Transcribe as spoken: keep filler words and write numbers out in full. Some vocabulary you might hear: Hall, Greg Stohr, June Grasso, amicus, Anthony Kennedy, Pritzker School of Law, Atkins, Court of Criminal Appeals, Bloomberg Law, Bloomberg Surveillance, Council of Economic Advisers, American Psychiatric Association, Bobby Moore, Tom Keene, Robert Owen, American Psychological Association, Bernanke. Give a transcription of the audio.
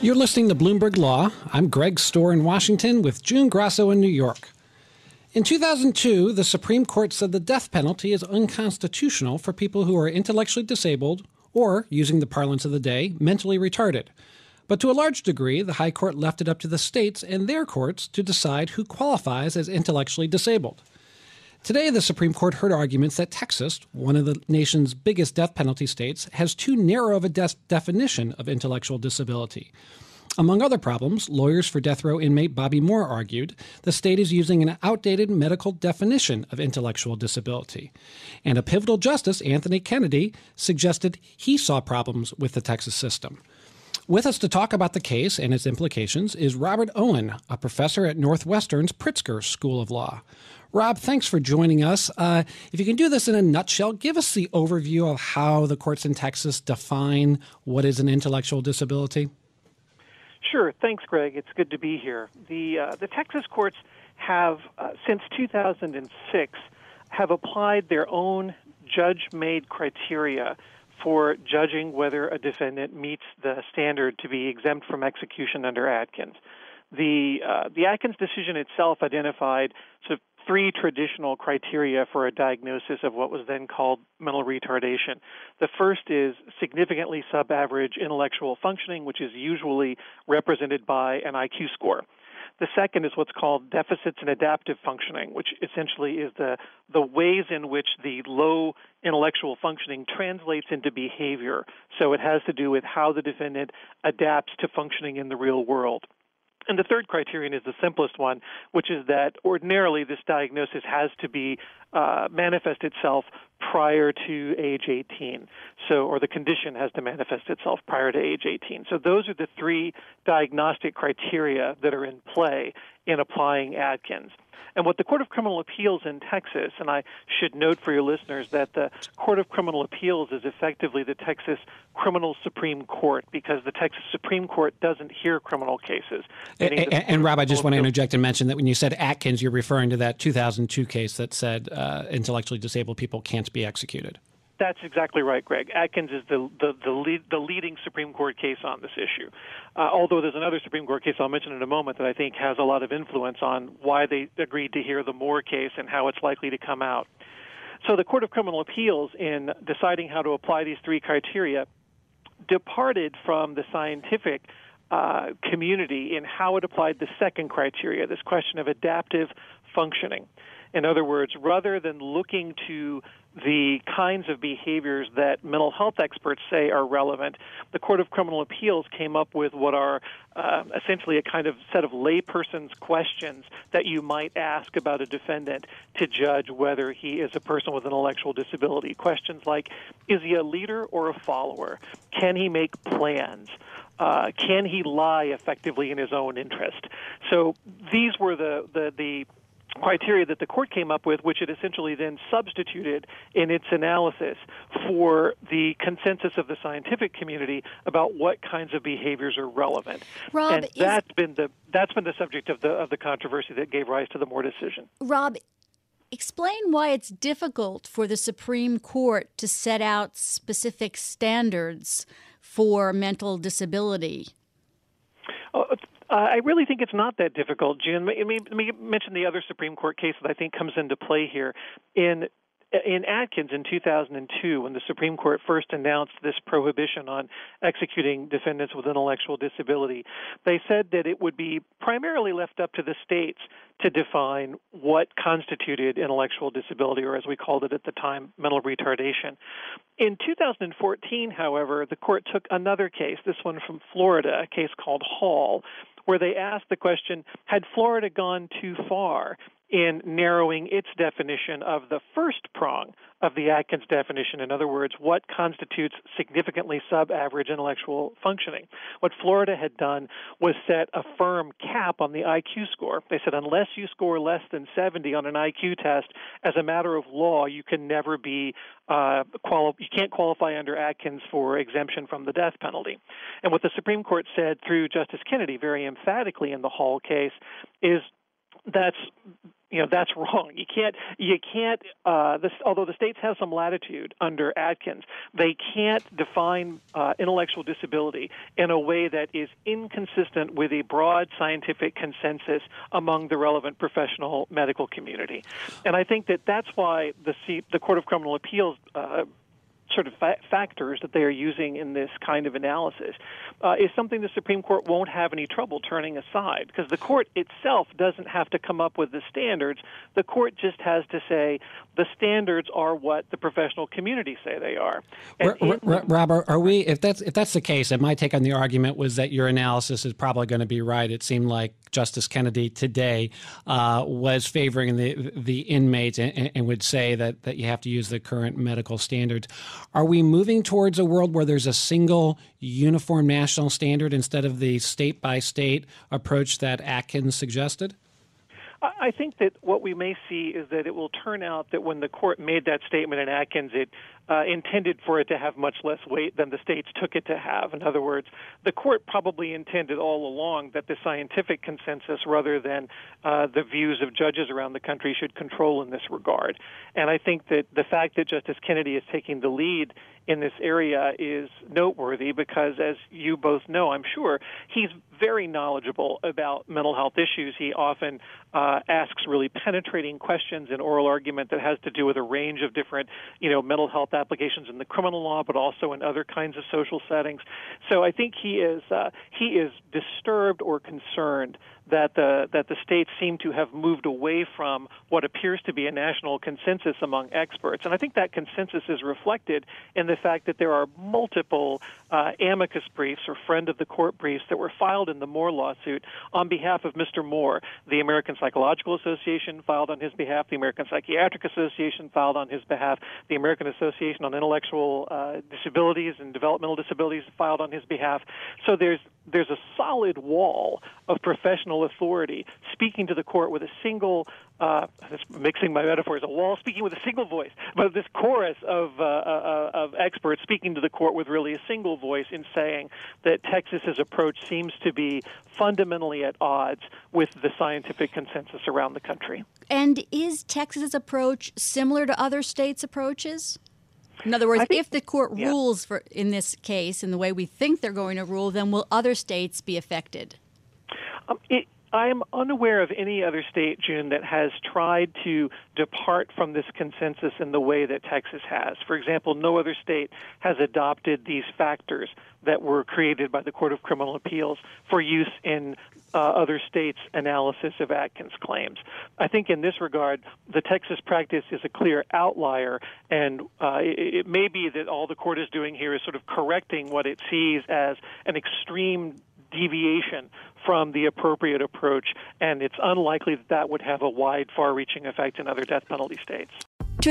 You're listening to Bloomberg Law. I'm Greg Stohr in Washington with June Grasso in New York. In two thousand two, the Supreme Court said the death penalty is unconstitutional for people who are intellectually disabled or, using the parlance of the day, mentally retarded. But to a large degree, the High Court left it up to the states and their courts to decide who qualifies as intellectually disabled. Today, the Supreme Court heard arguments that Texas, one of the nation's biggest death penalty states, has too narrow of a de- definition of intellectual disability. Among other problems, lawyers for death row inmate Bobby Moore argued the state is using an outdated medical definition of intellectual disability. And a pivotal justice, Anthony Kennedy, suggested he saw problems with the Texas system. With us to talk about the case and its implications is Robert Owen, a professor at Northwestern's Pritzker School of Law. Rob, thanks for joining us. Uh, if you can do this in a nutshell, give us the overview of how the courts in Texas define what is an intellectual disability. Sure. Thanks, Greg. It's good to be here. The uh, the Texas courts have, uh, since two thousand six, have applied their own judge-made criteria for judging whether a defendant meets the standard to be exempt from execution under Atkins. The uh, the Atkins decision itself identified sort of three traditional criteria for a diagnosis of what was then called mental retardation. The first is significantly sub-average intellectual functioning, which is usually represented by an I Q score. The second is what's called deficits in adaptive functioning, which essentially is the, the ways in which the low intellectual functioning translates into behavior. So it has to do with how the defendant adapts to functioning in the real world. And the third criterion is the simplest one, which is that ordinarily this diagnosis has to be uh, manifest itself prior to age eighteen. So, or the condition has to manifest itself prior to age eighteen. So those are the three diagnostic criteria that are in play in applying Atkins. And what the Court of Criminal Appeals in Texas, and I should note for your listeners that the Court of Criminal Appeals is effectively the Texas Criminal Supreme Court, because the Texas Supreme Court doesn't hear criminal cases. And, and, and Rob, I just want to interject and mention that when you said Atkins, you're referring to that two thousand two case that said uh, intellectually disabled people can't be executed. That's exactly right, Greg. Atkins is the the the, lead, the leading Supreme Court case on this issue, uh, although there's another Supreme Court case I'll mention in a moment that I think has a lot of influence on why they agreed to hear the Moore case and how it's likely to come out. So the Court of Criminal Appeals, in deciding how to apply these three criteria, departed from the scientific uh, community in how it applied the second criteria, this question of adaptive functioning. In other words, rather than looking to the kinds of behaviors that mental health experts say are relevant, the Court of Criminal Appeals came up with what are uh, essentially a kind of set of layperson's questions that you might ask about a defendant to judge whether he is a person with an intellectual disability. Questions like, is he a leader or a follower? Can he make plans? Uh, can he lie effectively in his own interest? So these were the the, the criteria that the court came up with, which it essentially then substituted in its analysis for the consensus of the scientific community about what kinds of behaviors are relevant. Rob, and that's is, been the that's been the subject of the of the controversy that gave rise to the Moore decision. Rob, explain why it's difficult for the Supreme Court to set out specific standards for mental disability. Oh, Uh, I really think it's not that difficult, June. Let me, let me mention the other Supreme Court case that I think comes into play here. In In Atkins in two thousand two, when the Supreme Court first announced this prohibition on executing defendants with intellectual disability, they said that it would be primarily left up to the states to define what constituted intellectual disability, or as we called it at the time, mental retardation. In two thousand fourteen, however, the court took another case, this one from Florida, a case called Hall, where they asked the question, had Florida gone too far in narrowing its definition of the first prong of the Atkins definition? In other words, what constitutes significantly sub-average intellectual functioning? What Florida had done was set a firm cap on the I Q score. They said unless you score less than seventy on an I Q test, as a matter of law, you can never be uh, quali- you can't qualify under Atkins for exemption from the death penalty. And what the Supreme Court said through Justice Kennedy very emphatically in the Hall case is that's You know, that's wrong. You can't, you can't, uh, this, although the states have some latitude under Atkins, they can't define uh, intellectual disability in a way that is inconsistent with a broad scientific consensus among the relevant professional medical community. And I think that that's why the, C- the Court of Criminal Appeals uh, sort of fa- factors that they are using in this kind of analysis uh, is something the Supreme Court won't have any trouble turning aside, because the court itself doesn't have to come up with the standards. The court just has to say the standards are what the professional community say they are. And R- R- Robert, are we, if that's, if that's the case, and my take on the argument was that your analysis is probably going to be right. It seemed like Justice Kennedy today uh, was favoring the the inmates and, and would say that, that you have to use the current medical standards. Are we moving towards a world where there's a single uniform national standard instead of the state-by-state approach that Atkins suggested? I think that what we may see is that it will turn out that when the court made that statement in Atkins, it uh, intended for it to have much less weight than the states took it to have. In other words, the court probably intended all along that the scientific consensus rather than uh, the views of judges around the country should control in this regard. And I think that the fact that Justice Kennedy is taking the lead in this area is noteworthy because, as you both know, I'm sure, he's very knowledgeable about mental health issues. He often uh, asks really penetrating questions in oral argument that has to do with a range of different, you know, mental health applications in the criminal law, but also in other kinds of social settings. So I think he is uh, he is disturbed or concerned that the that the states seem to have moved away from what appears to be a national consensus among experts. And I think that consensus is reflected in the fact that there are multiple uh, amicus briefs or friend of the court briefs that were filed in the Moore lawsuit on behalf of Mister Moore. The American Psychological Association filed on his behalf. The American Psychiatric Association filed on his behalf. The American Association on Intellectual uh, Disabilities and Developmental Disabilities filed on his behalf. So there's there's a solid wall of professional authority speaking to the court with a single, uh, mixing my metaphors, a wall speaking with a single voice, but this chorus of uh, uh, of experts speaking to the court with really a single voice in saying that Texas's approach seems to be fundamentally at odds with the scientific consensus around the country. And is Texas's approach similar to other states' approaches? In other words, think, if the court yeah. rules for in this case in the way we think they're going to rule, then will other states be affected? Um, it, I'm unaware of any other state, June, that has tried to depart from this consensus in the way that Texas has. For example, no other state has adopted these factors that were created by the Court of Criminal Appeals for use in uh, other states' analysis of Atkins claims. I think in this regard, the Texas practice is a clear outlier, and uh, it, it may be that all the court is doing here is sort of correcting what it sees as an extreme deviation from the appropriate approach, and it's unlikely that that would have a wide, far-reaching effect in other death penalty states. To